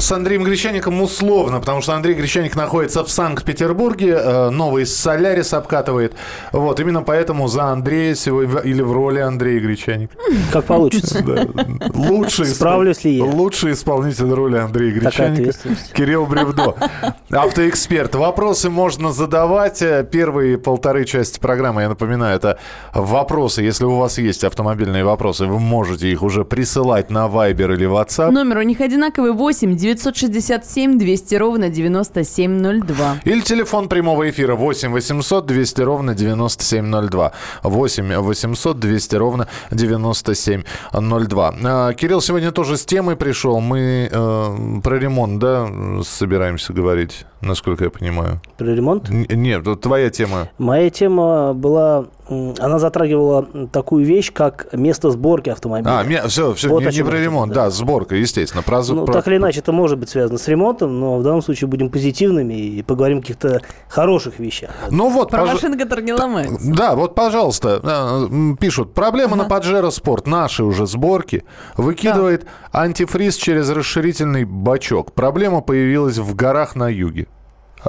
С Андреем Гречанником условно, потому что Андрей Гречанник находится в Санкт-Петербурге, новый «Солярис» обкатывает. Вот, именно поэтому за Андрея сегодня, или в роли Андрея Гречанника. Как получится. Справлюсь ли я? Лучший исполнитель роли Андрея Гречанника — Кирилл Бревдо. Автоэксперт. Вопросы можно задавать. Первые полторы части программы, я напоминаю, это вопросы. Если у вас есть автомобильные вопросы, вы можете их уже присылать на Viber или WhatsApp. Номер у них одинаковый: 8-967-200-97-02. Или телефон прямого эфира: 8-800-200-97-02. 8-800-200-97-02. Кирилл сегодня тоже с темой пришел. Мы про ремонт, да, собираемся говорить? Насколько я понимаю. Про ремонт? Нет, твоя тема. Моя тема была... Она затрагивала такую вещь, как место сборки автомобиля. Все, вот не про ремонт, да, сборка, естественно. Так или иначе, это может быть связано с ремонтом, но в данном случае будем позитивными и поговорим о каких-то хороших вещах. Про машины, которые не ломаются. Да, вот, пожалуйста, пишут. Проблема на Pajero Sport, наши уже сборки, выкидывает антифриз через расширительный бачок. Проблема появилась в горах на юге.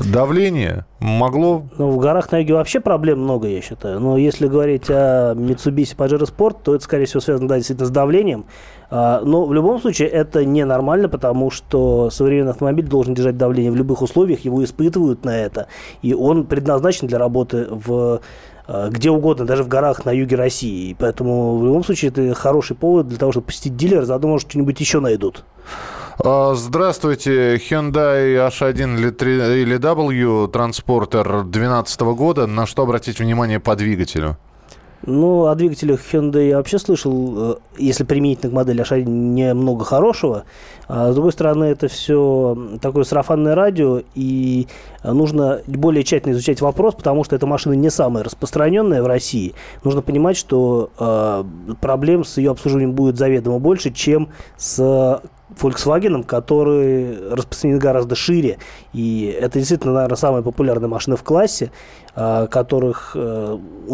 Давление могло... Ну, в горах на юге вообще проблем много, я считаю. Но если говорить о Mitsubishi Pajero Sport, то это, скорее всего, связано, да, действительно с давлением. Но в любом случае это ненормально, потому что современный автомобиль должен держать давление в любых условиях, его испытывают на это. И он предназначен для работы где угодно, даже в горах на юге России. И поэтому в любом случае это хороший повод для того, чтобы посетить дилер, заодно, может, что-нибудь еще найдут. Здравствуйте. Hyundai H1 или W, Transporter 2012 года. На что обратить внимание по двигателю? Ну, о двигателях Hyundai я вообще слышал, если применительно к модели H1, немного хорошего. С другой стороны, это все такое сарафанное радио, и нужно более тщательно изучать вопрос, потому что эта машина не самая распространенная в России. Нужно понимать, что проблем с ее обслуживанием будет заведомо больше, чем с Volkswagen, который распространен гораздо шире. И это действительно, наверное, самая популярная машина в классе, у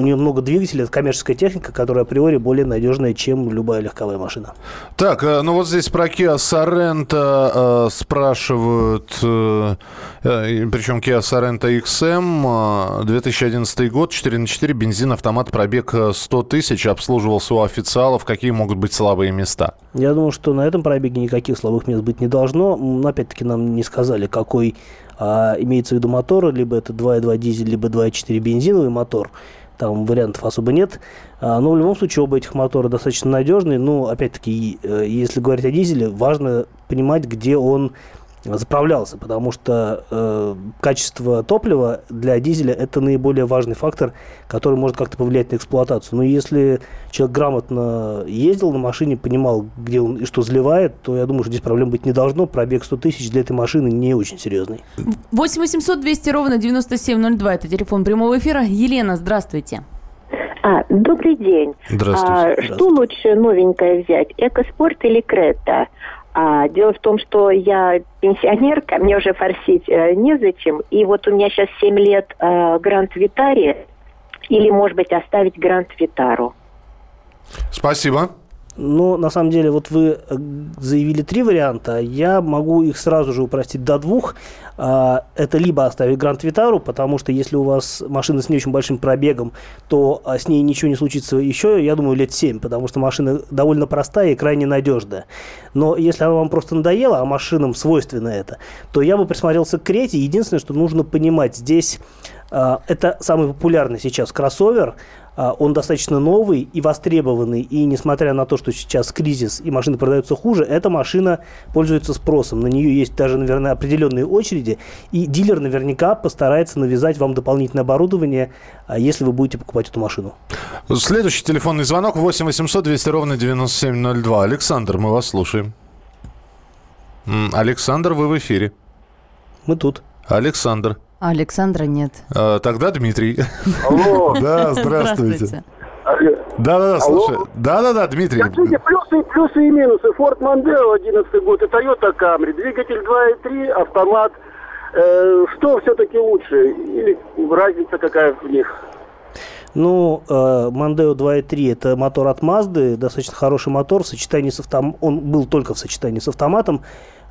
нее много двигателей, это коммерческая техника, которая априори более надежная, чем любая легковая машина. Так, ну вот здесь про Kia Sorento спрашивают, причем Kia Sorento XM, 2011 год, 4x4, бензин, автомат, пробег 100 тысяч, обслуживался у официалов. Какие могут быть слабые места? Я думаю, что на этом пробеге никаких слабых мест быть не должно. Но, опять-таки, нам не сказали, какой имеется в виду мотор, либо это 2.2 дизель, либо 2.4 бензиновый мотор. Там вариантов особо нет. Но в любом случае оба этих мотора достаточно надежные. Но, опять-таки, если говорить о дизеле, важно понимать, где он заправлялся, потому что качество топлива для дизеля – это наиболее важный фактор, который может как-то повлиять на эксплуатацию. Но если человек грамотно ездил на машине, понимал, где он и что заливает, то я думаю, что здесь проблем быть не должно. Пробег 100 тысяч для этой машины не очень серьезный. 8-800-200-97-02 – это телефон прямого эфира. Елена, здравствуйте. Добрый день. Здравствуйте. Что лучше новенькое взять – «Экоспорт» или «Крета»? Дело в том, что я пенсионерка, мне уже форсить незачем. И вот у меня сейчас 7 лет Гранд Витаре, или, может быть, оставить Гранд Витару. Спасибо. Ну, на самом деле, вот вы заявили 3 варианта. Я могу их сразу же упростить до 2. Это либо оставить Гранд Витару, потому что если у вас машина с не очень большим пробегом, то с ней ничего не случится еще, я думаю, лет 7, потому что машина довольно простая и крайне надежная. Но если она вам просто надоела, а машинам свойственно это, то я бы присмотрелся к Крете. Единственное, что нужно понимать здесь, это самый популярный сейчас кроссовер. Он достаточно новый и востребованный, и несмотря на то, что сейчас кризис и машины продаются хуже, эта машина пользуется спросом. На нее есть даже, наверное, определенные очереди, и дилер наверняка постарается навязать вам дополнительное оборудование, если вы будете покупать эту машину. Следующий телефонный звонок 8-800-200-97-02. Александр, мы вас слушаем. Александр, вы в эфире. Мы тут. Александра нет. Тогда Дмитрий. Алло. Да, здравствуйте. Да-да-да, слушай. Да-да-да, Дмитрий. Скажите, плюсы и минусы. Ford Mondeo 11 год и Toyota Camry. Двигатель 2.3, автомат. Что все-таки лучше? Или разница какая в них? Ну, Mondeo 2.3 это мотор от Мазды, достаточно хороший мотор. В сочетании с он был только в сочетании с автоматом.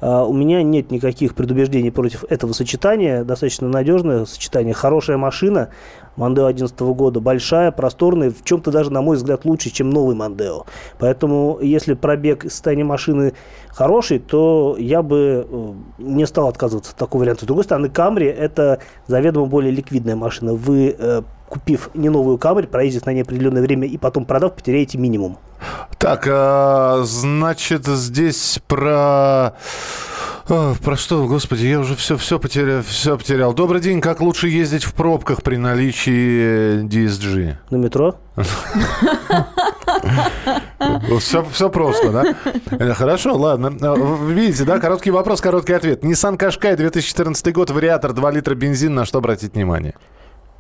У меня нет никаких предубеждений против этого сочетания. Достаточно надежное сочетание. Хорошая машина. Mondeo 2011 года большая, просторная. В чем-то даже, на мой взгляд, лучше, чем новый Mondeo. Поэтому, если пробег и состояние машины хороший, то я бы не стал отказываться от такого варианта. С другой стороны, Camry – это заведомо более ликвидная машина. Вы, купив не новую Camry, проездив на ней определенное время и потом продав, потеряете минимум. Так, значит, здесь про что, господи, я уже все потерял. Добрый день, как лучше ездить в пробках при наличии DSG? На метро? Все просто, да? Хорошо, ладно. Видите, да, короткий вопрос, короткий ответ. Nissan Qashqai, 2014 год, вариатор, 2 литра бензин, на что обратить внимание?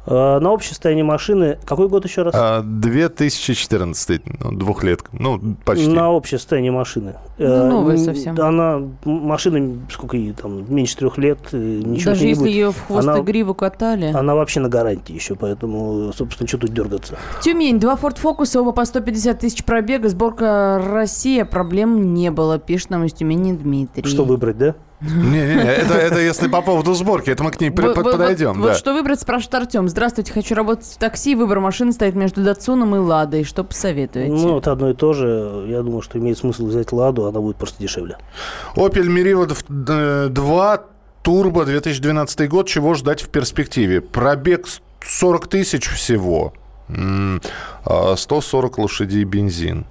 На общее состояние машины... Какой год еще раз? 2014, двухлетка. Ну, почти. На общее состояние машины. Новая совсем. Она... Машина, сколько ей там, меньше 3 лет, ничего даже не будет. Даже если ее в хвост и гриву катали. Она вообще на гарантии еще, поэтому, собственно, что тут дергаться? Тюмень, 2 Ford Focus, оба по 150 тысяч пробега, сборка Россия, проблем не было, пишет нам из Тюмени Дмитрий. Что выбрать, да? Не-не-не, это если по поводу сборки, это мы к ней подойдем. Вот что выбрать, спрашивает Артем. Здравствуйте, хочу работать в такси, выбор машины стоит между Датсуном и Ладой. Что посоветуете? Ну, это одно и то же. Я думаю, что имеет смысл взять Ладу, она будет просто дешевле. Opel Meriva 2 Turbo 2012 год. Чего ждать в перспективе? Пробег 40 тысяч всего, 140 лошадей бензин.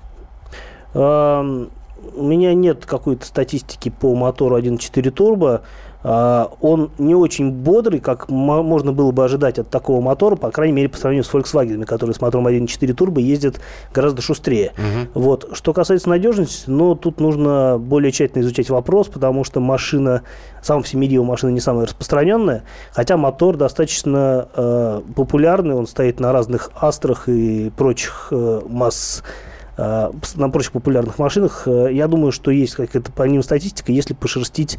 У меня нет какой-то статистики по мотору 1.4 турбо. Он не очень бодрый, как можно было бы ожидать от такого мотора, по крайней мере, по сравнению с Volkswagen, которые с мотором 1.4 турбо ездят гораздо шустрее. Вот. Что касается надежности, тут нужно более тщательно изучать вопрос, потому что машина, сама по себе Meriva машина не самая распространенная, хотя мотор достаточно популярный, он стоит на разных Астрах и прочих на прочих популярных машинах. Я думаю, что есть какая-то по ним статистика, если пошерстить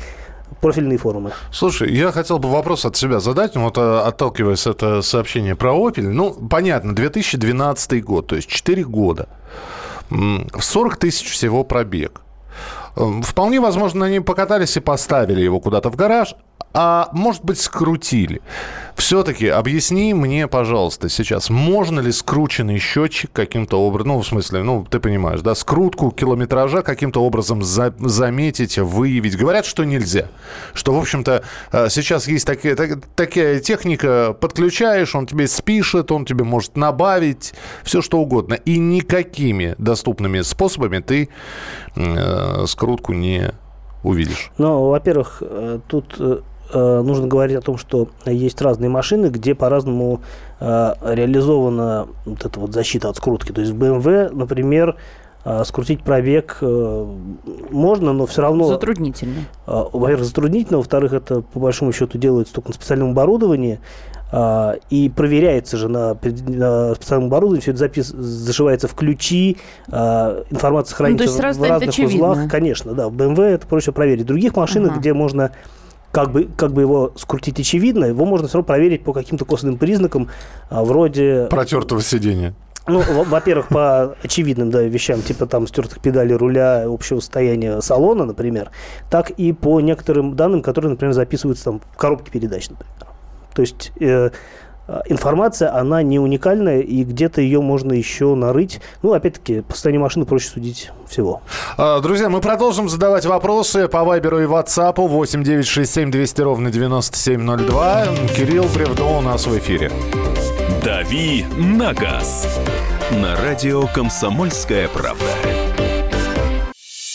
профильные форумы. Слушай, я хотел бы вопрос от себя задать, отталкиваясь от сообщения про Opel. Понятно, 2012 год, то есть 4 года. 40 тысяч всего пробег. Вполне возможно, они покатались и поставили его куда-то в гараж, а может быть, скрутили. Все-таки объясни мне, пожалуйста, сейчас, можно ли скрученный счетчик каким-то образом, ты понимаешь, да, скрутку километража каким-то образом заметить, выявить? Говорят, что нельзя. Что, в общем-то, сейчас есть такая техника, подключаешь, он тебе спишет, он тебе может набавить, все что угодно. И никакими доступными способами ты скрутку не увидишь. Во-первых, тут нужно говорить о том, что есть разные машины, где по-разному реализована эта защита от скрутки. То есть в BMW, например, скрутить пробег можно, но все равно... Затруднительно. Во-первых, затруднительно. Во-вторых, это, по большому счету, делается только на специальном оборудовании. И проверяется же на специальном оборудовании, все это зашивается в ключи, информация хранится в разных узлах. Конечно, да. В BMW это проще проверить. В других машинах, где можно... Как бы его скрутить очевидно, его можно все равно проверить по каким-то косвенным признакам, вроде... Протертого сидения. Во-первых, по очевидным вещам, типа стертых педалей руля, общего состояния салона, например, так и по некоторым данным, которые, например, записываются в коробке передач, например. То есть... информация, она не уникальная, и где-то ее можно еще нарыть. Опять-таки, по состоянию машины проще судить всего. Друзья, мы продолжим задавать вопросы по Вайберу и Ватсапу. 8 967 200 ровно 9702. Кирилл Бревдо у нас в эфире. «Дави на газ» на радио «Комсомольская правда».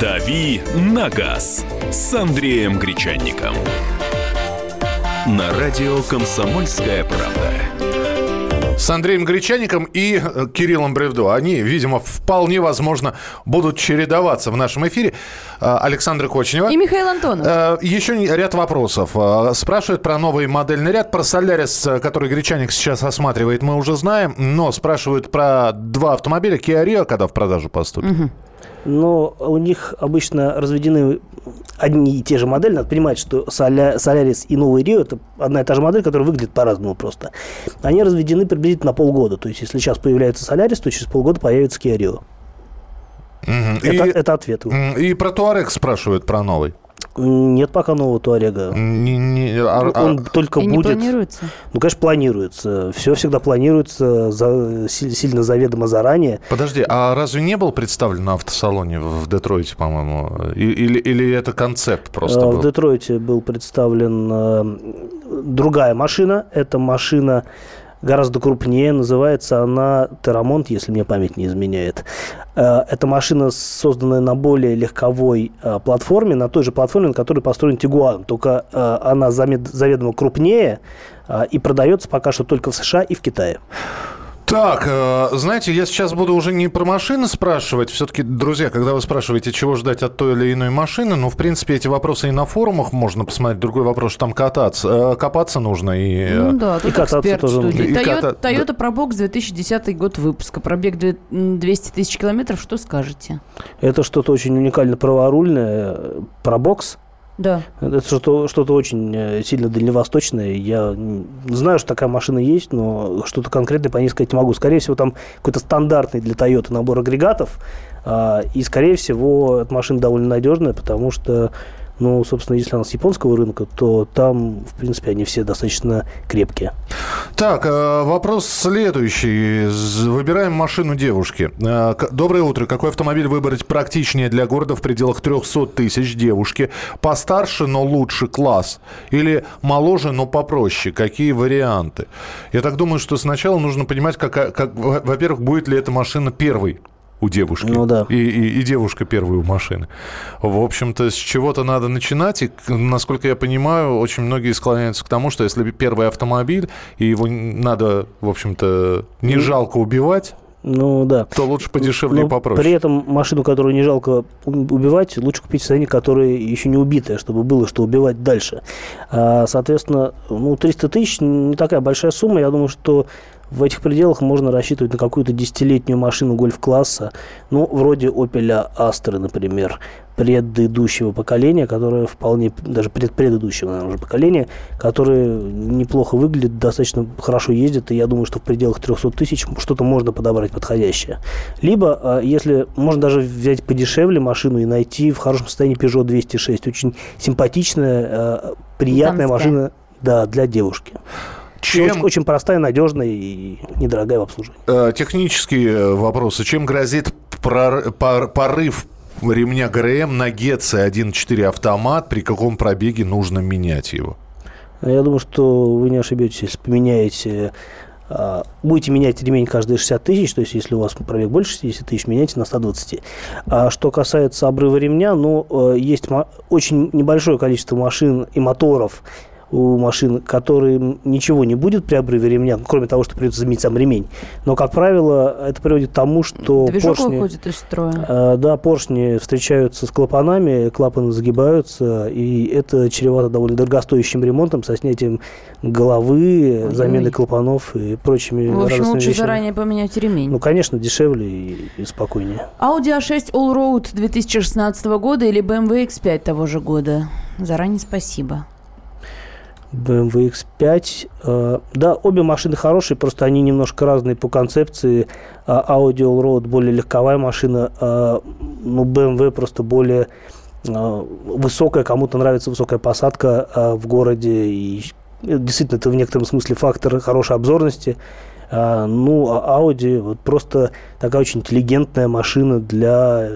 «Дави на газ» с Андреем Гречанником. На радио «Комсомольская правда». С Андреем Гречанником и Кириллом Бревдо. Они, видимо, вполне возможно будут чередоваться в нашем эфире. Александра Кочнева. И Михаил Антонов. Еще ряд вопросов. Спрашивают про новый модельный ряд. Про «Солярис», который Гречанник сейчас осматривает, мы уже знаем. Но спрашивают про два автомобиля Kia Rio, когда в продажу поступит. Угу. Но у них обычно разведены одни и те же модели. Надо понимать, что «Солярис» и «Новый Рио» – это одна и та же модель, которая выглядит по-разному просто. Они разведены приблизительно на полгода. То есть, если сейчас появляется «Солярис», то через полгода появится «Киа Рио». Mm-hmm. Это ответ. И про «Туарег» спрашивают, про новый. Нет пока нового «Туарега». Он только будет... Не планируется? Ну, конечно, планируется. Все всегда планируется сильно заведомо заранее. Подожди, а разве не был представлен на автосалоне в Детройте, по-моему? Или это концепт просто был? В Детройте был представлен другая машина. Эта машина гораздо крупнее. Называется она «Терамонт», если мне память не изменяет. Это машина, созданная на более легковой платформе, на той же платформе, на которой построен Тигуан. Только она заведомо крупнее и продается пока что только в США и в Китае. Так, знаете, я сейчас буду уже не про машины спрашивать. Все-таки, друзья, когда вы спрашиваете, чего ждать от той или иной машины, ну, в принципе, эти вопросы и на форумах можно посмотреть. Другой вопрос, что там копаться нужно. И, ну да, тут эксперт студии. Toyota ProBox, 2010 год выпуска. Пробег 200 тысяч километров, что скажете? Это что-то очень уникально праворульное. ProBox. Да. Это что-то очень сильно дальневосточное. Я знаю, что такая машина есть, но что-то конкретное по ней сказать не могу. Скорее всего, там какой-то стандартный для Toyota набор агрегатов. И, скорее всего, эта машина довольно надежная, потому что, ну, собственно, если она с японского рынка, то там, в принципе, они все достаточно крепкие. Так, вопрос следующий. Выбираем машину девушки. Доброе утро. Какой автомобиль выбрать практичнее для города в пределах 300 тысяч девушки? Постарше, но лучше класс? Или моложе, но попроще? Какие варианты? Я так думаю, что сначала нужно понимать, во-первых, будет ли эта машина первой у девушки. Ну, да. И девушка первая у машины. В общем-то, с чего-то надо начинать. И, насколько я понимаю, очень многие склоняются к тому, что если первый автомобиль, и его надо, в общем-то, не жалко убивать, ну, да, то лучше подешевле и попроще. При этом машину, которую не жалко убивать, лучше купить в состоянии, которое еще не убитое, чтобы было что убивать дальше. Соответственно, 300 тысяч – не такая большая сумма. Я думаю, что в этих пределах можно рассчитывать на какую-то 10-летнюю машину гольф-класса, ну, вроде Opel Astra, например, предыдущего поколения, которое вполне, даже предыдущего, наверное, уже поколения, которое неплохо выглядит, достаточно хорошо ездит, и я думаю, что в пределах 300 тысяч что-то можно подобрать подходящее. Либо, если можно даже взять подешевле машину и найти в хорошем состоянии Peugeot 206, очень симпатичная, приятная машина, да, для девушки. Очень простая, надежная и недорогая в обслуживании. Технические вопросы. Чем грозит порыв ремня ГРМ на Гетце 1.4 автомат? При каком пробеге нужно менять его? Я думаю, что вы не ошибетесь, если поменяете... Будете менять ремень каждые 60 тысяч, то есть если у вас пробег больше 60 тысяч, меняйте на 120. А что касается обрыва ремня, ну, есть очень небольшое количество машин и моторов, у машин, которым ничего не будет при обрыве ремня, кроме того, что придется заменить сам ремень. Но, как правило, это приводит к тому, что поршни встречаются с клапанами, клапаны загибаются, и это чревато довольно дорогостоящим ремонтом со снятием головы, заменой клапанов и прочими радостными вещами. В общем, лучше заранее поменять ремень. Ну, конечно, дешевле и спокойнее. Audi A6 Allroad 2016 года или BMW X5 того же года? Заранее спасибо. BMW X5. Да, обе машины хорошие, просто они немножко разные по концепции. Audi Allroad более легковая машина, BMW просто более высокая. Кому-то нравится высокая посадка в городе. И действительно, это в некотором смысле фактор хорошей обзорности. Ну, а Audi вот просто такая очень интеллигентная машина для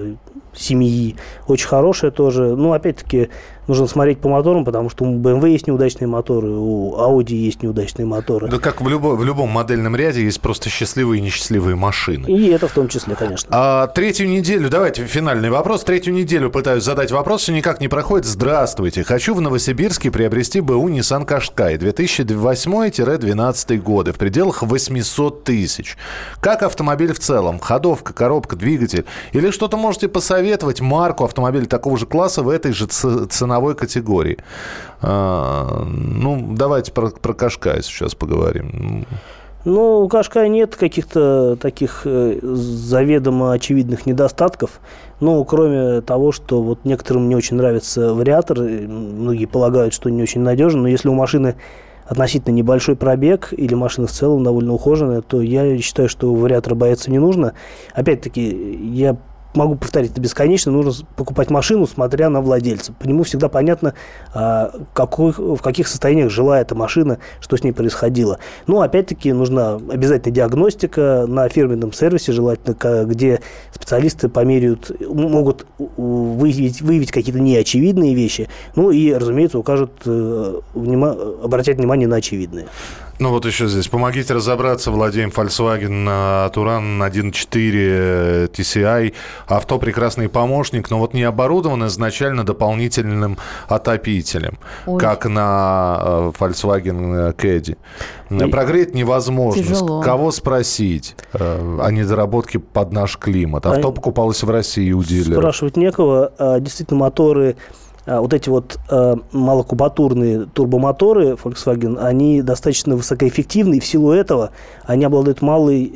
семьи. Очень хорошая тоже. Ну, опять-таки, нужно смотреть по моторам, потому что у BMW есть неудачные моторы, у Audi есть неудачные моторы. Да как в любом модельном ряде есть просто счастливые и несчастливые машины. И это в том числе, конечно. Третью неделю, давайте финальный вопрос. Третью неделю пытаюсь задать вопрос, все никак не проходит. Здравствуйте, хочу в Новосибирске приобрести БУ Nissan Qashqai 2008-2012 годы в пределах 800 тысяч. Как автомобиль в целом? Ходовка, коробка, двигатель? Или что-то можете посоветовать, марку автомобиля такого же класса в этой же ценовой категории? Давайте про Qashqai сейчас поговорим. У Qashqai нет каких-то таких заведомо очевидных недостатков. Кроме того, что некоторым не очень нравится вариатор, многие полагают, что не очень надежен, но если у машины относительно небольшой пробег или машина в целом довольно ухоженная, то я считаю, что вариатора бояться не нужно. Опять-таки, я могу повторить это бесконечно, нужно покупать машину, смотря на владельца. По нему всегда понятно, в каких состояниях жила эта машина, что с ней происходило. Опять-таки, нужна обязательно диагностика на фирменном сервисе, желательно, где специалисты померяют, могут выявить какие-то неочевидные вещи, разумеется, укажут, обратят внимание на очевидные. Еще здесь. Помогите разобраться. Владеем Volkswagen Туран 1.4 TCI. Авто прекрасный помощник, но не оборудован изначально дополнительным отопителем, как на Volkswagen Caddy. Прогреть невозможно. Тяжело. Кого спросить о недоработке под наш климат? Авто покупалось в России у дилера. Спрашивать некого. Действительно, моторы... малокубатурные турбомоторы Volkswagen, они достаточно высокоэффективны, и в силу этого они обладают малой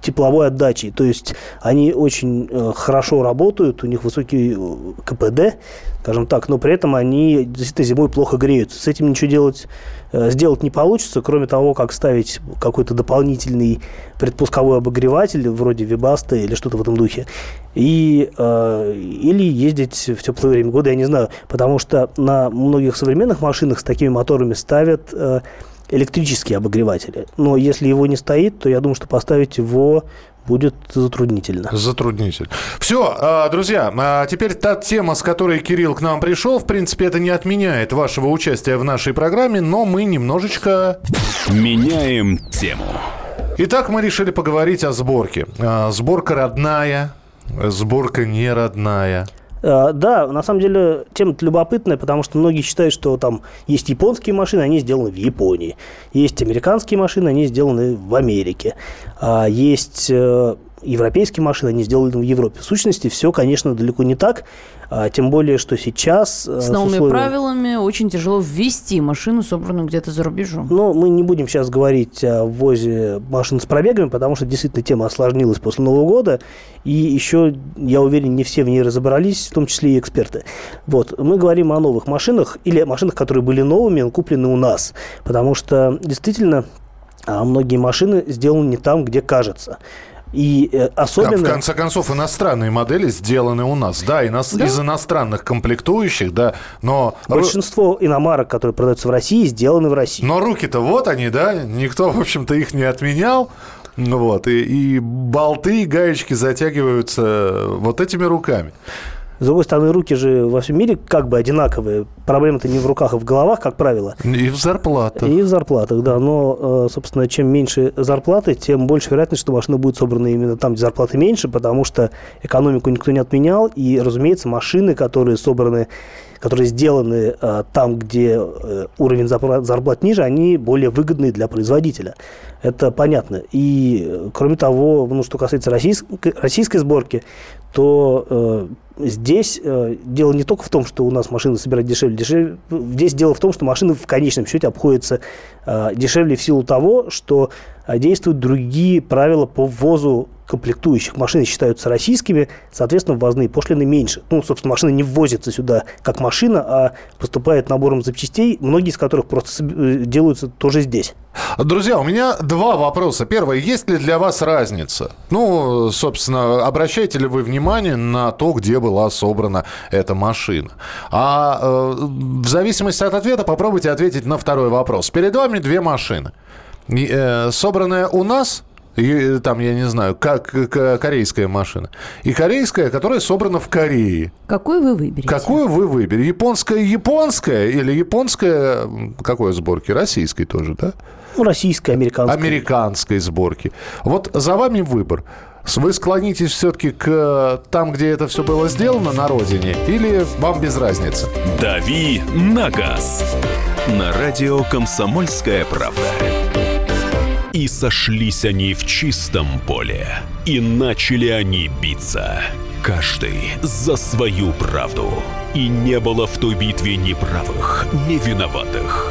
тепловой отдачей. То есть они очень хорошо работают, у них высокий КПД, скажем так, но при этом они действительно зимой плохо греются. С этим ничего сделать не получится, кроме того, как ставить какой-то дополнительный предпусковой обогреватель, вроде Webasto или что-то в этом духе, или ездить в теплое время года, я не знаю, потому что на многих современных машинах с такими моторами ставят электрические обогреватели. Но если его не стоит, то я думаю, что поставить его будет затруднительно. Все, друзья, теперь та тема, с которой Кирилл к нам пришел, в принципе, это не отменяет вашего участия в нашей программе, но мы немножечко... меняем тему. Итак, мы решили поговорить о сборке. Сборка родная, сборка не родная. Да, на самом деле тема-то любопытная, потому что многие считают, что там есть японские машины, они сделаны в Японии. Есть американские машины, они сделаны в Америке. Есть европейские машины, они сделаны в Европе. В сущности, все, конечно, далеко не так. Тем более, что сейчас... С новыми правилами очень тяжело ввести машину, собранную где-то за рубежом. Но мы не будем сейчас говорить о ввозе машин с пробегами, потому что действительно тема осложнилась после Нового года. И еще, я уверен, не все в ней разобрались, в том числе и эксперты. Мы говорим о новых машинах или о машинах, которые были новыми, но куплены у нас. Потому что действительно многие машины сделаны не там, где кажется. И особенно... В конце концов, иностранные модели сделаны у нас. Да, из иностранных комплектующих, да, но... Большинство иномарок, которые продаются в России, сделаны в России. Но руки-то вот они, да, никто, в общем-то, их не отменял. И болты, и гаечки затягиваются вот этими руками. С другой стороны, руки же во всем мире как бы одинаковые. Проблема-то не в руках, а в головах, как правило. И в зарплатах. И в зарплатах, да. Но, собственно, чем меньше зарплаты, тем больше вероятность, что машина будет собрана именно там, где зарплаты меньше, потому что экономику никто не отменял. И, разумеется, машины, которые собраны, которые сделаны там, где уровень зарплат ниже, они более выгодны для производителя. Это понятно. И, кроме того, что касается российской сборки, то здесь дело не только в том, что у нас машины собирают дешевле. Здесь дело в том, что машины в конечном счете обходятся дешевле в силу того, что действуют другие правила по ввозу комплектующих. Машины считаются российскими, соответственно, ввозные пошлины меньше. Собственно, машина не ввозится сюда как машина, а поступает набором запчастей, многие из которых просто делаются тоже здесь. Друзья, у меня два вопроса. Первое, есть ли для вас разница? Собственно, обращаете ли вы внимание на то, где была собрана эта машина? В зависимости от ответа попробуйте ответить на второй вопрос. Перед вами две машины. Собранная у нас... И, там, я не знаю, как корейская машина. И корейская, которая собрана в Корее. Какую вы выберете? Какую вы выберете? Японская или японская какой сборки? Российской тоже, да? Ну, российская, американская. Американской сборки. Вот за вами выбор. Вы склонитесь все-таки к там, где это все было сделано, на родине, или вам без разницы? «Дави на газ» на радио «Комсомольская правда». И сошлись они в чистом поле, и начали они биться. Каждый за свою правду. И не было в той битве ни правых, ни виноватых.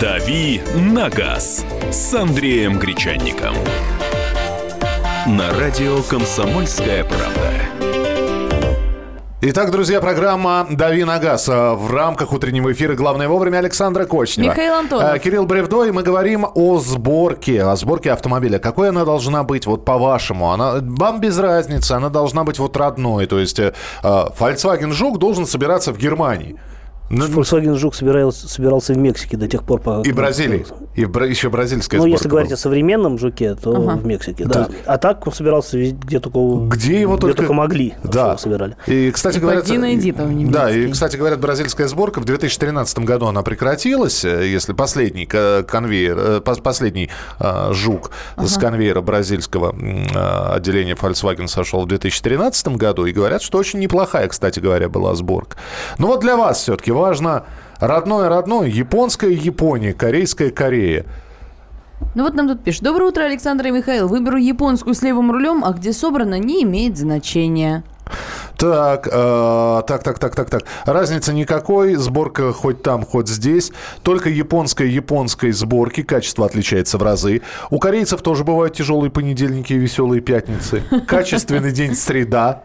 «Дави на газ» с Андреем Гречанником. На радио «Комсомольская правда». Итак, друзья, программа «Дави на газ». В рамках утреннего эфира «Главное вовремя» Александра Кочнева. Михаил Антонов. Кирилл Бревдо. И мы говорим о сборке автомобиля. Какой она должна быть, вот по-вашему? Вам без разницы, она должна быть вот родной. То есть Volkswagen Жук должен собираться в Германии. Volkswagen Жук собирался в Мексике до тех пор, пока... И Бразилии. И еще бразильская сборка. Ну, если говорить о современном Жуке, то в Мексике, да. А так он собирался где только могли. Да. Собирали. И, кстати, говорят... Да, и, кстати, говорят, бразильская сборка в 2013 году она прекратилась, если последний конвейер, последний Жук с конвейера бразильского отделения Volkswagen сошел в 2013 году, и говорят, что очень неплохая, кстати говоря, была сборка. Ну, вот для вас все-таки важно родное-родное, японское Япония, корейская Корея. Ну вот нам тут пишут. Доброе утро, Александр и Михаил. Выберу японскую с левым рулем, а где собрано, не имеет значения. Так. Разницы никакой. Сборка хоть там, хоть здесь. Только японской сборки качество отличается в разы. У корейцев тоже бывают тяжелые понедельники и веселые пятницы. Качественный день среда.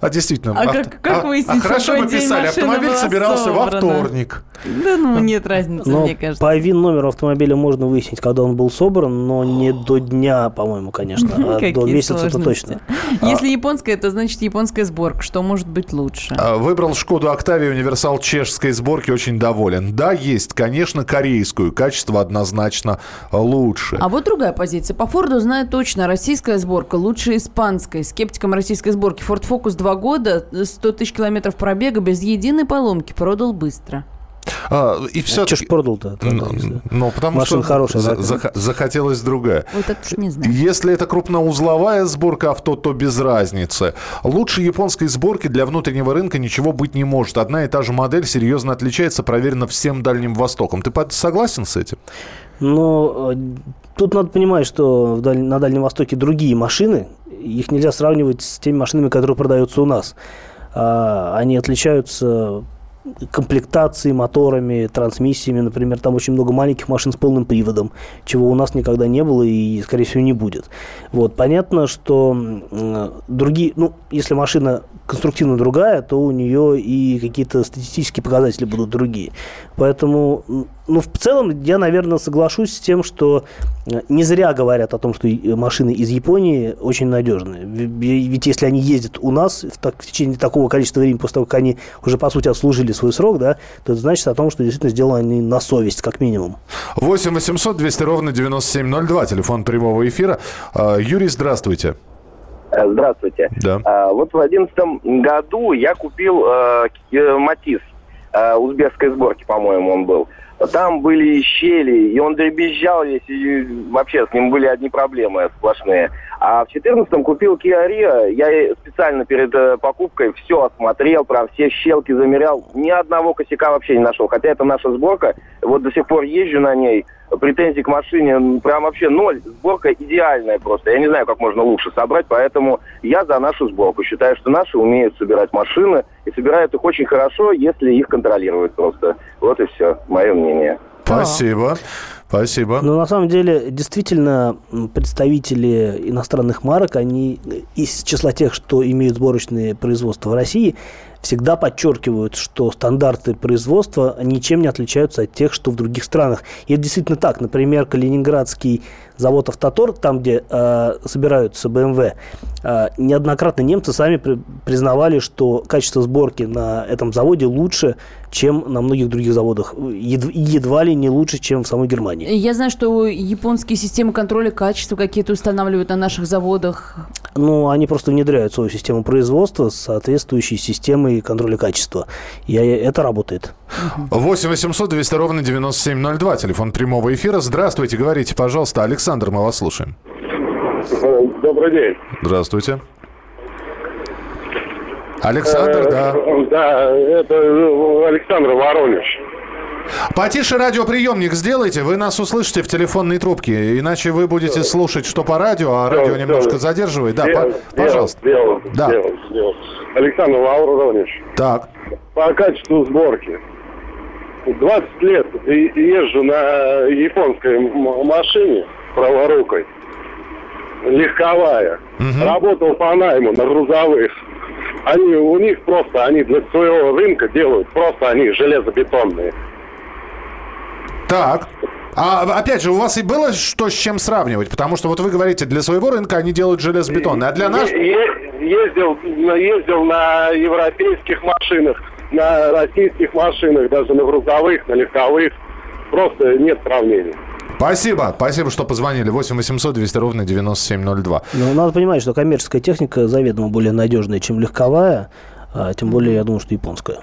А действительно, как выяснить, хорошо мы писали, автомобиль собирался собрана во вторник. Да, ну нет разницы, мне кажется. По ВИН-номеру автомобиля можно выяснить, когда он был собран, но не до дня, по-моему, конечно, а до месяца это точно. Если японская, то значит японская сборка. Что может быть лучше? Выбрал Шкоду Октавию универсал чешской сборки, очень доволен. Да, есть, конечно, корейскую. Качество однозначно лучше. А вот другая позиция. По Форду знаю точно, российская сборка лучше испанской. Скептиком российской сборки Ford Focus 2 года, 100 тысяч километров пробега, без единой поломки, продал быстро. И все. Чё ж продал-то? Ну, потому машина что хорошая, захотелось другая. Ой, так уж не знаю. Если это крупноузловая сборка авто, то без разницы. Лучше японской сборки для внутреннего рынка ничего быть не может. Одна и та же модель серьезно отличается, проверено всем Дальним Востоком. Ты согласен с этим? Но тут надо понимать, что на Дальнем Востоке другие машины, их нельзя сравнивать с теми машинами, которые продаются у нас. Они отличаются комплектацией, моторами, трансмиссиями. Например, там очень много маленьких машин с полным приводом, чего у нас никогда не было и, скорее всего, не будет. Вот. Понятно, что другие... Ну, если машина конструктивно другая, то у нее и какие-то статистические показатели будут другие. Поэтому, ну, в целом, я, наверное, соглашусь с тем, что не зря говорят о том, что машины из Японии очень надежные. Ведь если они ездят у нас в течение такого количества времени, после того, как они уже, по сути, отслужили свой срок, да, то это значит о том, что действительно сделаны они на совесть, как минимум. 8 800 200 ровно 9702, телефон прямого эфира. Юрий, здравствуйте. Здравствуйте. Да. Вот в 2011 году я купил Матис. узбекской сборки, по-моему, он был. Там были и щели, и он дребезжал, и вообще с ним были одни проблемы сплошные. А в 14-м купил Kia Rio, я специально перед покупкой все осмотрел, про все щелки замерял, ни одного косяка вообще не нашел. Хотя это наша сборка, вот до сих пор езжу на ней, претензий к машине прям вообще ноль. Сборка идеальная просто, я не знаю, как можно лучше собрать, поэтому я за нашу сборку. Считаю, что наши умеют собирать машины, и собирают их очень хорошо, если их контролируют просто. Вот и все, мое мнение. Спасибо. Спасибо. Но на самом деле, действительно, представители иностранных марок, они из числа тех, что имеют сборочные производства в России, всегда подчеркивают, что стандарты производства ничем не отличаются от тех, что в других странах. И это действительно так. Например, калининградский завод «Автотор», там, где собираются BMW, неоднократно немцы сами признавали, что качество сборки на этом заводе лучше, чем на многих других заводах. Едва ли не лучше, чем в самой Германии. Я знаю, что японские системы контроля качества какие-то устанавливают на наших заводах. Ну, они просто внедряют свою систему производства с соответствующей системой контроля качества. И это работает. 8 800 200 ровно 9702. Телефон прямого эфира. Здравствуйте. Говорите, пожалуйста. Александр, мы вас слушаем. Добрый день. Здравствуйте. Александр, да. Да, это Александр, Воронеж. Потише радиоприемник сделайте, вы нас услышите в телефонной трубке, иначе вы будете слушать, что по радио, а радио немножко задерживает. Да, пожалуйста. Сделал. Александр, Воронеж. Так. По качеству сборки. 20 лет езжу на японской машине праворукой. Легковая. Угу. Работал по найму на грузовых. У них для своего рынка делают, просто они железобетонные. Так. А опять же, у вас и было что с чем сравнивать? Потому что вот вы говорите, для своего рынка они делают железобетонные, а для нас... Ездил на европейских машинах, на российских машинах, даже на грузовых, на легковых. Просто нет сравнения. Спасибо, что позвонили. 8 800 200 ровно 9702. Ну, надо понимать, что коммерческая техника заведомо более надежная, чем легковая. Тем более, я думаю, что японская.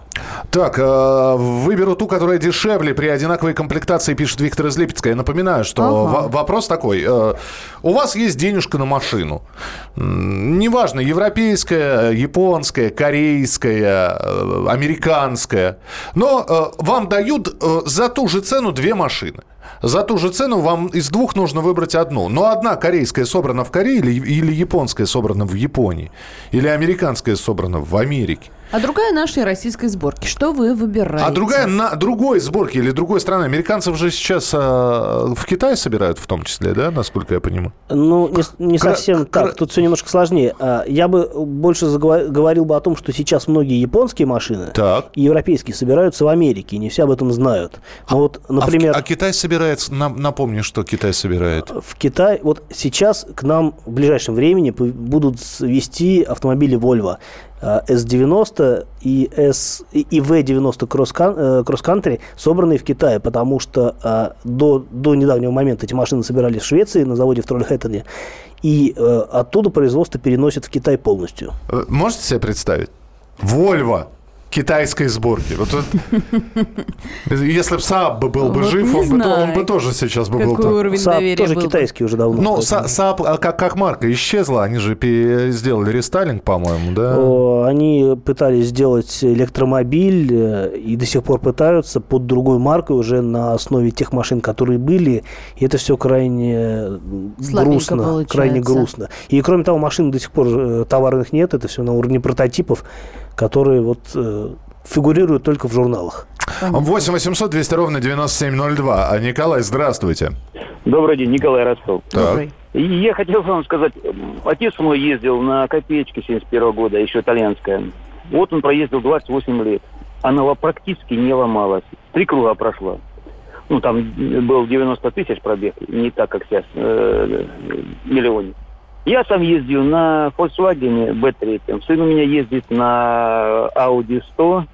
Так, выберу ту, которая дешевле при одинаковой комплектации, пишет Виктор из Липецка. Я напоминаю, что вопрос такой. У вас есть денежка на машину. Неважно, европейская, японская, корейская, американская. Но вам дают за ту же цену две машины. За ту же цену вам из двух нужно выбрать одну. Но одна корейская собрана в Корее или японская собрана в Японии, или американская собрана в Америке. А другая нашей российской сборки. Что вы выбираете? А другая на другой сборки или другой страны. Американцев же сейчас в Китае собирают в том числе, да, насколько я понимаю? Ну, не совсем так. Тут все немножко сложнее. Я бы больше говорил бы о том, что сейчас многие японские машины и европейские собираются в Америке. Не все об этом знают. Но вот, например... А Китай собирается... Напомню, что Китай собирает. В Китай... Вот сейчас к нам в ближайшем времени будут везти автомобили Volvo. S90 и V90 Cross Country собранные в Китае, потому что до недавнего момента эти машины собирались в Швеции на заводе в Трольхэттене, и оттуда производство переносят в Китай полностью. Можете себе представить? Volvo китайской сборки. Если бы Saab был бы жив, он бы тоже сейчас бы был там. Saab тоже китайский уже давно. Ну, Saab как марка исчезла, они же сделали рестайлинг, по-моему, да? Они пытались сделать электромобиль и до сих пор пытаются под другой маркой уже на основе тех машин, которые были. И это все крайне грустно. И кроме того, машин до сих пор товарных нет, это все на уровне прототипов, которые фигурируют только в журналах. 8 800 200 ровно 9702. Николай, здравствуйте. Добрый день, Николай, Ростов. Добрый. Я хотел вам сказать, отец мой ездил на копеечке 71 года, еще итальянская. Вот он проездил 28 лет. Она практически не ломалась. 3 круга прошла. Ну, там был 90 тысяч пробег, не так, как сейчас, миллионник. Я сам ездил на Volkswagen B3. Сын у меня ездит на Audi 100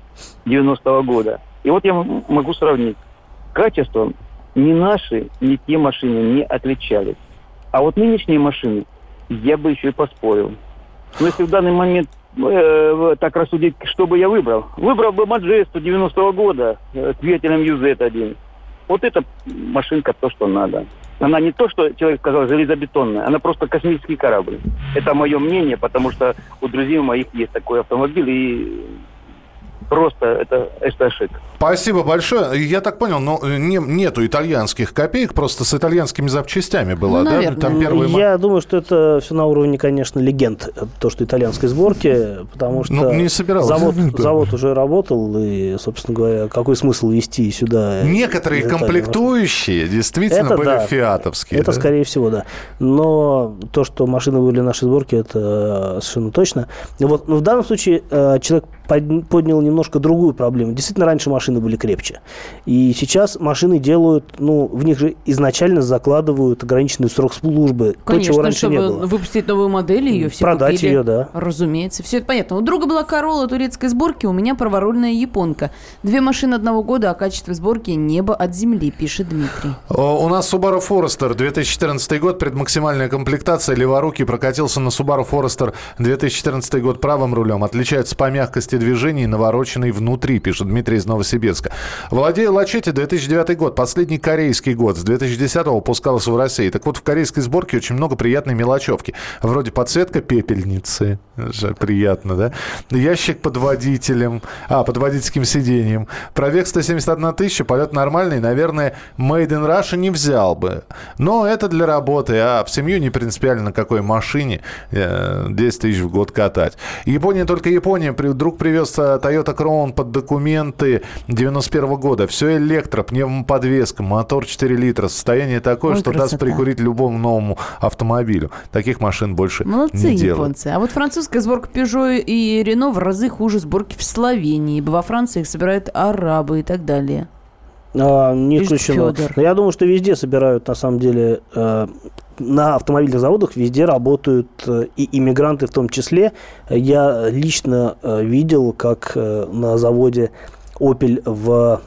90-го года. И вот я могу сравнить. Качеством ни наши, ни те машины не отличались. А вот нынешние машины я бы еще и поспорил. Но если в данный момент так рассудить, что бы я выбрал. Выбрал бы Маджесту 90-го года с двигателем UZ1. Вот эта машинка то, что надо. Она не то, что человек сказал, железобетонная, она просто космический корабль. Это мое мнение, потому что у друзей моих есть такой автомобиль, и просто это ошибка. Спасибо большое. Я так понял, но нету итальянских копеек, просто с итальянскими запчастями была, ну, да? Там первые... Я думаю, что это все на уровне, конечно, легенд, то, что итальянской сборки, потому что завод уже работал, и, собственно говоря, какой смысл везти сюда? Некоторые комплектующие действительно это были фиатовские. Это, скорее всего, да. Но то, что машины были нашей сборки, это совершенно точно. Вот, но в данном случае человек поднял немножко другую проблему. Действительно, раньше машины были крепче. И сейчас машины делают, в них же изначально закладывают ограниченный срок службы. Конечно, то, чего раньше не было. Конечно, чтобы выпустить новую модель, ее все продать купили. Продать ее, да. Разумеется, все это понятно. У друга была Королла турецкой сборки, у меня праворульная японка. 2 машины одного года, а качество сборки небо от земли, пишет Дмитрий. У нас Subaru Forester, 2014 год, предмаксимальная комплектация, леворукий, прокатился на Subaru Forester 2014 год правым рулем. Отличается по мягкости движений, навороченный внутри, пишет Дмитрий из Новосибирска. Владею Лачетти, 2009 год, последний корейский год, с 2010-го пускался в России. Так вот, в корейской сборке очень много приятной мелочевки. Вроде подсветка пепельницы, приятно, да? Ящик под водителем, под водительским сиденьем. Пробег 171 тысяча, полет нормальный, наверное, Made in Russia не взял бы. Но это для работы, а в семью не принципиально на какой машине 10 тысяч в год катать. Япония, только Япония, вдруг привез Toyota Crown под документы 91 года. Все электро, пневмоподвеска, мотор 4 литра. Состояние такое, что красота. Даст прикурить любому новому автомобилю. Таких машин больше не делают. Японцы. А вот французская сборка Peugeot и Renault в разы хуже сборки в Словении. Во Франции их собирают арабы и так далее. Не исключено. Но я думаю, что везде собирают, на самом деле... На автомобильных заводах везде работают и иммигранты в том числе. Я лично видел, как на заводе Opel в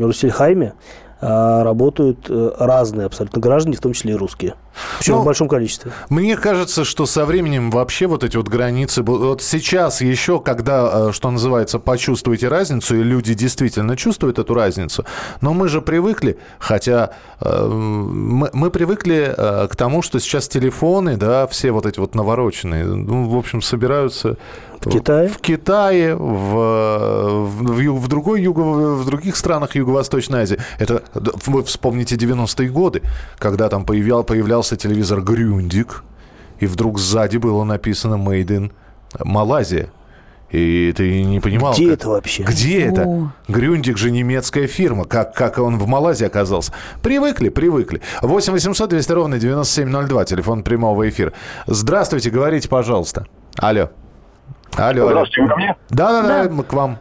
Руссельхайме работают разные абсолютно граждане, в том числе и русские. Причем в большом количестве. Мне кажется, что со временем вообще вот эти вот границы... Вот сейчас еще, когда, что называется, почувствуете разницу, и люди действительно чувствуют эту разницу, но мы же привыкли, хотя мы привыкли к тому, что сейчас телефоны, да, все вот эти вот навороченные, в общем, собираются... В Китае, в других странах Юго-Восточной Азии. Это вы вспомните 90-е годы, когда там появлялся телевизор «Грюндик», и вдруг сзади было написано «Made in Малайзия». И ты не понимал... Где это вообще? Где это? «Грюндик» же немецкая фирма. Как он в Малайзии оказался? Привыкли. 8 800 200 ровно 9702, телефон прямого эфира. Здравствуйте, говорите, пожалуйста. Алло. Здравствуйте, ко мне? Да, мы к вам.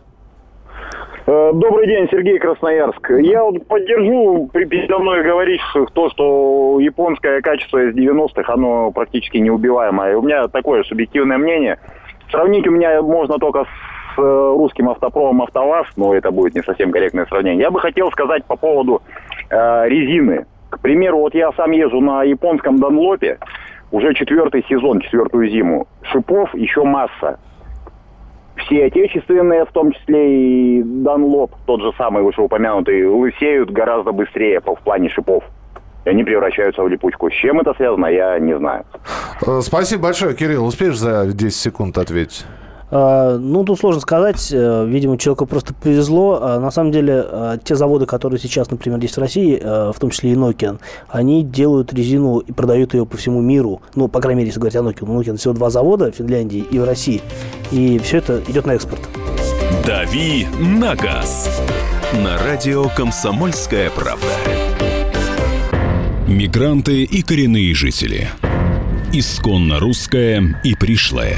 Добрый день, Сергей, Красноярск. Я вот поддержу, передо мной говоривших, то, что японское качество из 90-х, оно практически неубиваемое. У меня такое субъективное мнение. Сравнить у меня можно только с русским автопромом «АвтоВАЗ», но это будет не совсем корректное сравнение. Я бы хотел сказать по поводу резины. К примеру, вот я сам езжу на японском «Данлопе», уже 4-й сезон, 4-ю зиму. Шипов еще масса. Все отечественные, в том числе и Данлоп, тот же самый вышеупомянутый, лысеют гораздо быстрее в плане шипов. И они превращаются в липучку. С чем это связано, я не знаю. Спасибо большое, Кирилл. Успеешь за 10 секунд ответить? Тут сложно сказать. Видимо, человеку просто повезло. На самом деле, те заводы, которые сейчас, например, есть в России, в том числе и Нокиан, они делают резину и продают ее по всему миру. По крайней мере, если говорить о Нокиан. У Нокиан всего 2 завода в Финляндии и в России. И все это идет на экспорт. «Дави на газ» на радио «Комсомольская правда». Мигранты и коренные жители. Исконно русское и пришлое.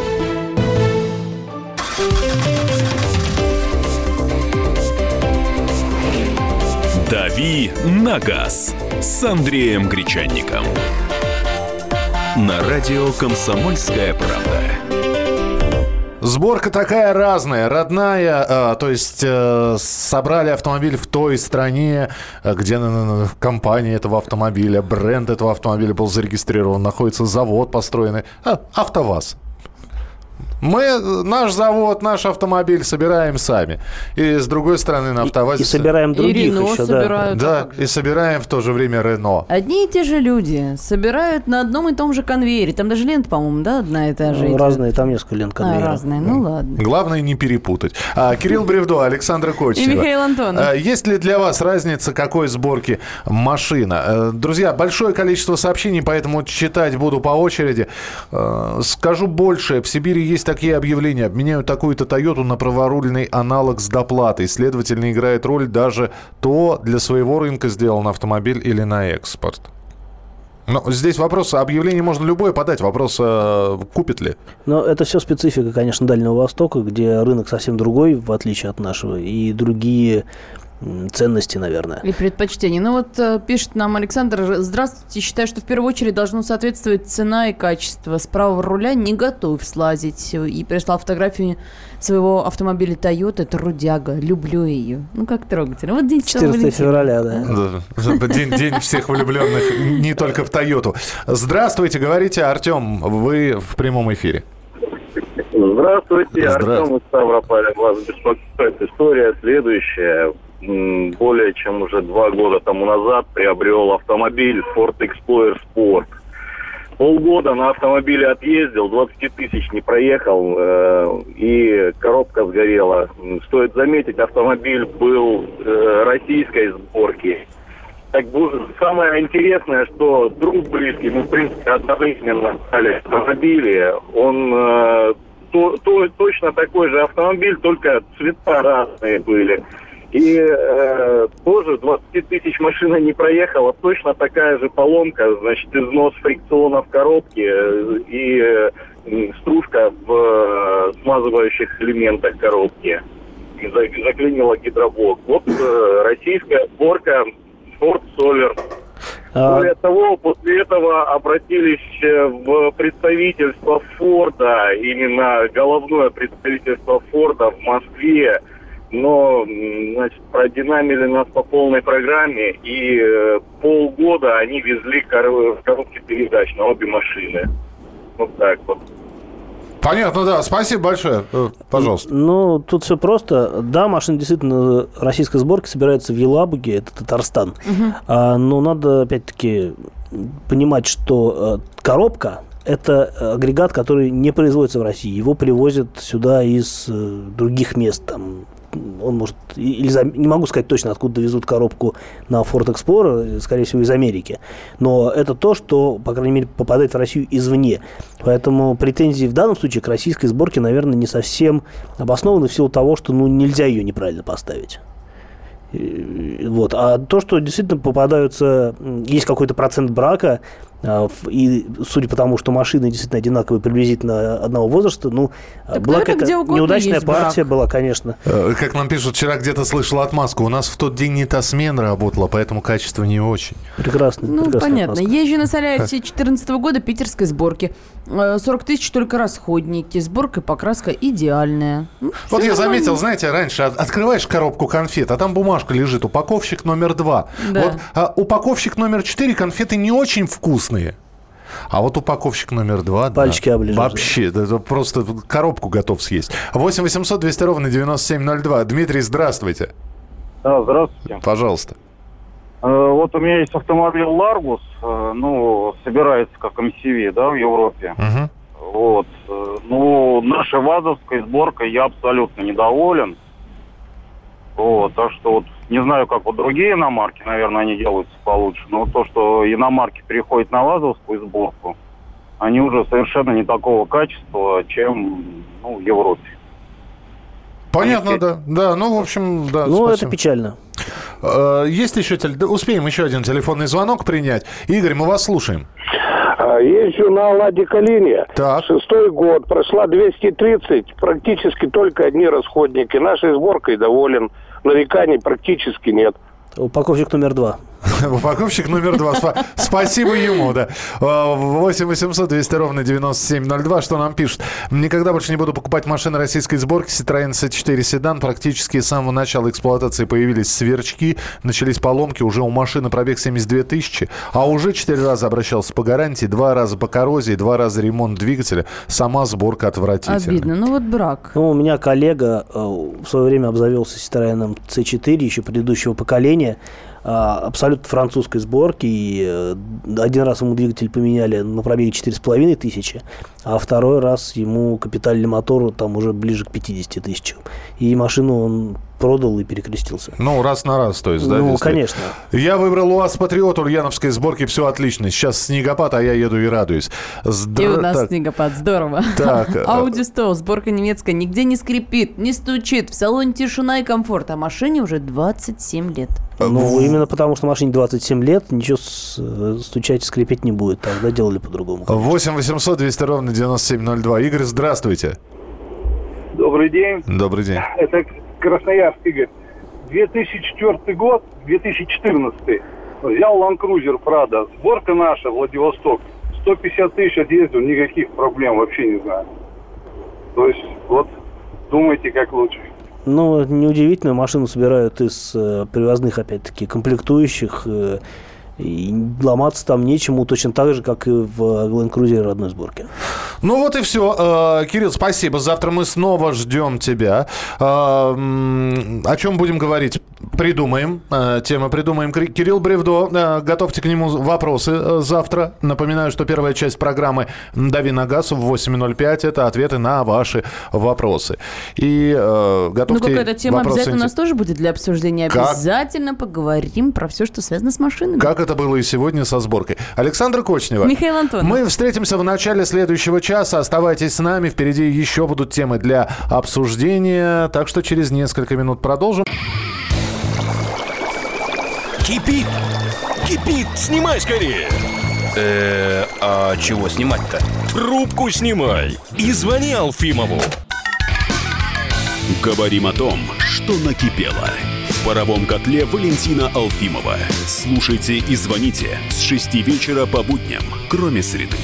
«Дави на газ» с Андреем Гречанником. На радио «Комсомольская правда». Сборка такая разная, родная. То есть собрали автомобиль в той стране, где компания этого автомобиля, бренд этого автомобиля был зарегистрирован, находится завод построенный. «АвтоВАЗ». Наш завод, наш автомобиль собираем сами. И с другой стороны на «АвтоВАЗе». И собираем других и еще, да. Да, и собираем в то же время «Рено». Одни и те же люди собирают на одном и том же конвейере. Там даже лента, по-моему, да, одна и та же. Ну, разные, там несколько лент конвейера. Разные, ну ладно. Главное не перепутать. Кирилл Бревдо, Александра Кочнева. И Михаил Антонов. Есть ли для вас разница, какой сборки машина? Друзья, большое количество сообщений, поэтому читать буду по очереди. Скажу больше. В Сибири есть такие объявления. Обменяют такую-то Тойоту на праворульный аналог с доплатой. Следовательно, играет роль даже то, для своего рынка сделан автомобиль или на экспорт. Но здесь вопрос, объявление можно любое подать, вопрос, купит ли? Но это все специфика, конечно, Дальнего Востока, где рынок совсем другой, в отличие от нашего, и другие ценности, наверное. И предпочтения. Ну вот пишет нам Александр: здравствуйте, считаю, что в первую очередь должно соответствовать цена и качество. С правого руля не готов слазить. И прислал фотографию своего автомобиля Toyota, трудяга. Люблю ее. Ну как трогательно. Вот день 14 февраля, да. День всех влюбленных, не только в Toyota. Здравствуйте, говорите, Артем, вы в прямом эфире. Здравствуйте, Артем из Ставрополя. Вас беспокоит история следующая. Более чем уже 2 года тому назад приобрел автомобиль Ford Explorer Sport. Полгода на автомобиле отъездил, 20 тысяч не проехал, и коробка сгорела. Стоит заметить, автомобиль был российской сборки. Так, самое интересное, что друг близкий, мы, в принципе, одновременно стали автомобили, он... точно такой же автомобиль, только цвета разные были. И тоже 20 тысяч машина не проехала, точно такая же поломка, значит, износ фрикциона в коробке и стружка в смазывающих элементах коробки. И заклинило гидроблок. Вот российская сборка Ford Soler. Более того, после этого обратились в представительство Форда, именно головное представительство Форда в Москве, но, значит, продинамили нас по полной программе, и полгода они везли коробки передач на обе машины. Вот так вот. Понятно, да. Спасибо большое. Пожалуйста. Ну, тут все просто. Да, машина действительно российской сборки, собирается в Елабуге, это Татарстан. Угу. Но надо, опять-таки, понимать, что коробка – это агрегат, который не производится в России. Его привозят сюда из других мест, там. Он может, не могу сказать точно, откуда везут коробку на Ford Explorer, скорее всего, из Америки. Но это то, что, по крайней мере, попадает в Россию извне. Поэтому претензии в данном случае к российской сборке, наверное, не совсем обоснованы в силу того, что нельзя ее неправильно поставить. Вот. А то, что действительно попадаются, есть какой-то процент брака, и судя по тому, что машины действительно одинаковые, приблизительно одного возраста, так была какая-то неудачная партия была, конечно. Как нам пишут, вчера где-то слышал отмазку: у нас в тот день не та смена работала, поэтому качество не очень. Прекрасно. Понятно. Отмазка. Езжу на «Солярисе» 2014 года питерской сборки. 40 тысяч только расходники. Сборка и покраска идеальная. Вот я заметил, знаете, раньше открываешь коробку конфет, а там бумажка лежит: упаковщик номер 2. Да. Вот, упаковщик номер 4 конфеты не очень вкусные. А вот упаковщик номер 2... Пальчики оближешь. Вообще, да, просто коробку готов съесть. 8 800 200 ровно 9702. Дмитрий, здравствуйте. Да, здравствуйте. Пожалуйста. Вот у меня есть автомобиль Largus, собирается как MCV, да, в Европе. Угу. Вот. Нашей ВАЗовской сборкой я абсолютно недоволен. Вот, так что не знаю, как другие иномарки, наверное, они делаются получше, но то, что иномарки переходят на ВАЗовскую сборку, они уже совершенно не такого качества, чем в Европе. Понятно, да. Да, в общем, да. Спасибо. Это печально. Есть еще... Успеем еще один телефонный звонок принять. Игорь, мы вас слушаем. Езжу на «Ладе Калине». 6-й год. Прошла 230. Практически только одни расходники. Нашей сборкой доволен. Нареканий практически нет. Упаковщик номер 2. Упаковщик номер 2. Спасибо ему, да. 8 800 200 ровно 9702. Что нам пишут? Никогда больше не буду покупать машины российской сборки. Citroёn C4 седан. Практически с самого начала эксплуатации появились сверчки. Начались поломки. Уже у машины пробег 72 тысячи. А уже 4 раза обращался по гарантии. 2 раза по коррозии. 2 раза ремонт двигателя. Сама сборка отвратительная. Обидно. Ну вот брак. Ну, у меня коллега в свое время обзавелся Citroёn C4 еще предыдущего поколения. Абсолютно французской сборки. И один раз ему двигатель поменяли на пробеге 4,5 тысячи, а второй раз ему капитальный мотор там уже ближе к 50 тысячам. И машину он продал и перекрестился. Ну, раз на раз, то есть, да? Ну, конечно. Я выбрал УАЗ Патриот ульяновской сборки, все отлично. Сейчас снегопад, а я еду и радуюсь. И у нас так... снегопад, здорово. Audi 100, сборка немецкая, нигде не скрипит, не стучит, в салоне тишина и комфорт, а машине уже 27 лет. Ну, именно потому, что машине 27 лет, ничего стучать и скрипеть не будет. Тогда делали по-другому. 8 800 200 ровно 9702. Игорь, здравствуйте. Добрый день. Добрый день. Это... Красноярск, Игорь. 2004 год, 2014. Взял Land Cruiser Prado. Сборка наша, Владивосток. 150 тысяч отъездил, никаких проблем, вообще не знаю. То есть, вот, думайте, как лучше. Ну, неудивительно, машину собирают из привозных, опять-таки, комплектующих. И ломаться там нечему, точно так же, как и в Land Cruiser родной сборке. Ну вот и все. Кирилл, спасибо. Завтра мы снова ждем тебя. О чем будем говорить? Придумаем. Тему придумаем. Кирилл Бревдо. Готовьте к нему вопросы завтра. Напоминаю, что первая часть программы «Дави на газ» в 8.05. Это ответы на ваши вопросы. И готовьте. Ну какая-то тема обязательно у нас тоже будет для обсуждения. Обязательно поговорим про все, что связано с машинами. Как это было и сегодня со сборкой. Александра Кочнева. Михаил Антонов. Мы встретимся в начале следующего часа. Оставайтесь с нами. Впереди еще будут темы для обсуждения. Так что через несколько минут продолжим. Кипит! Кипит! Снимай скорее! А чего снимать-то? Трубку снимай! И звони Алфимову! Говорим о том, что накипело. В паровом котле Валентина Алфимова. Слушайте и звоните с 6 вечера по будням, кроме среды.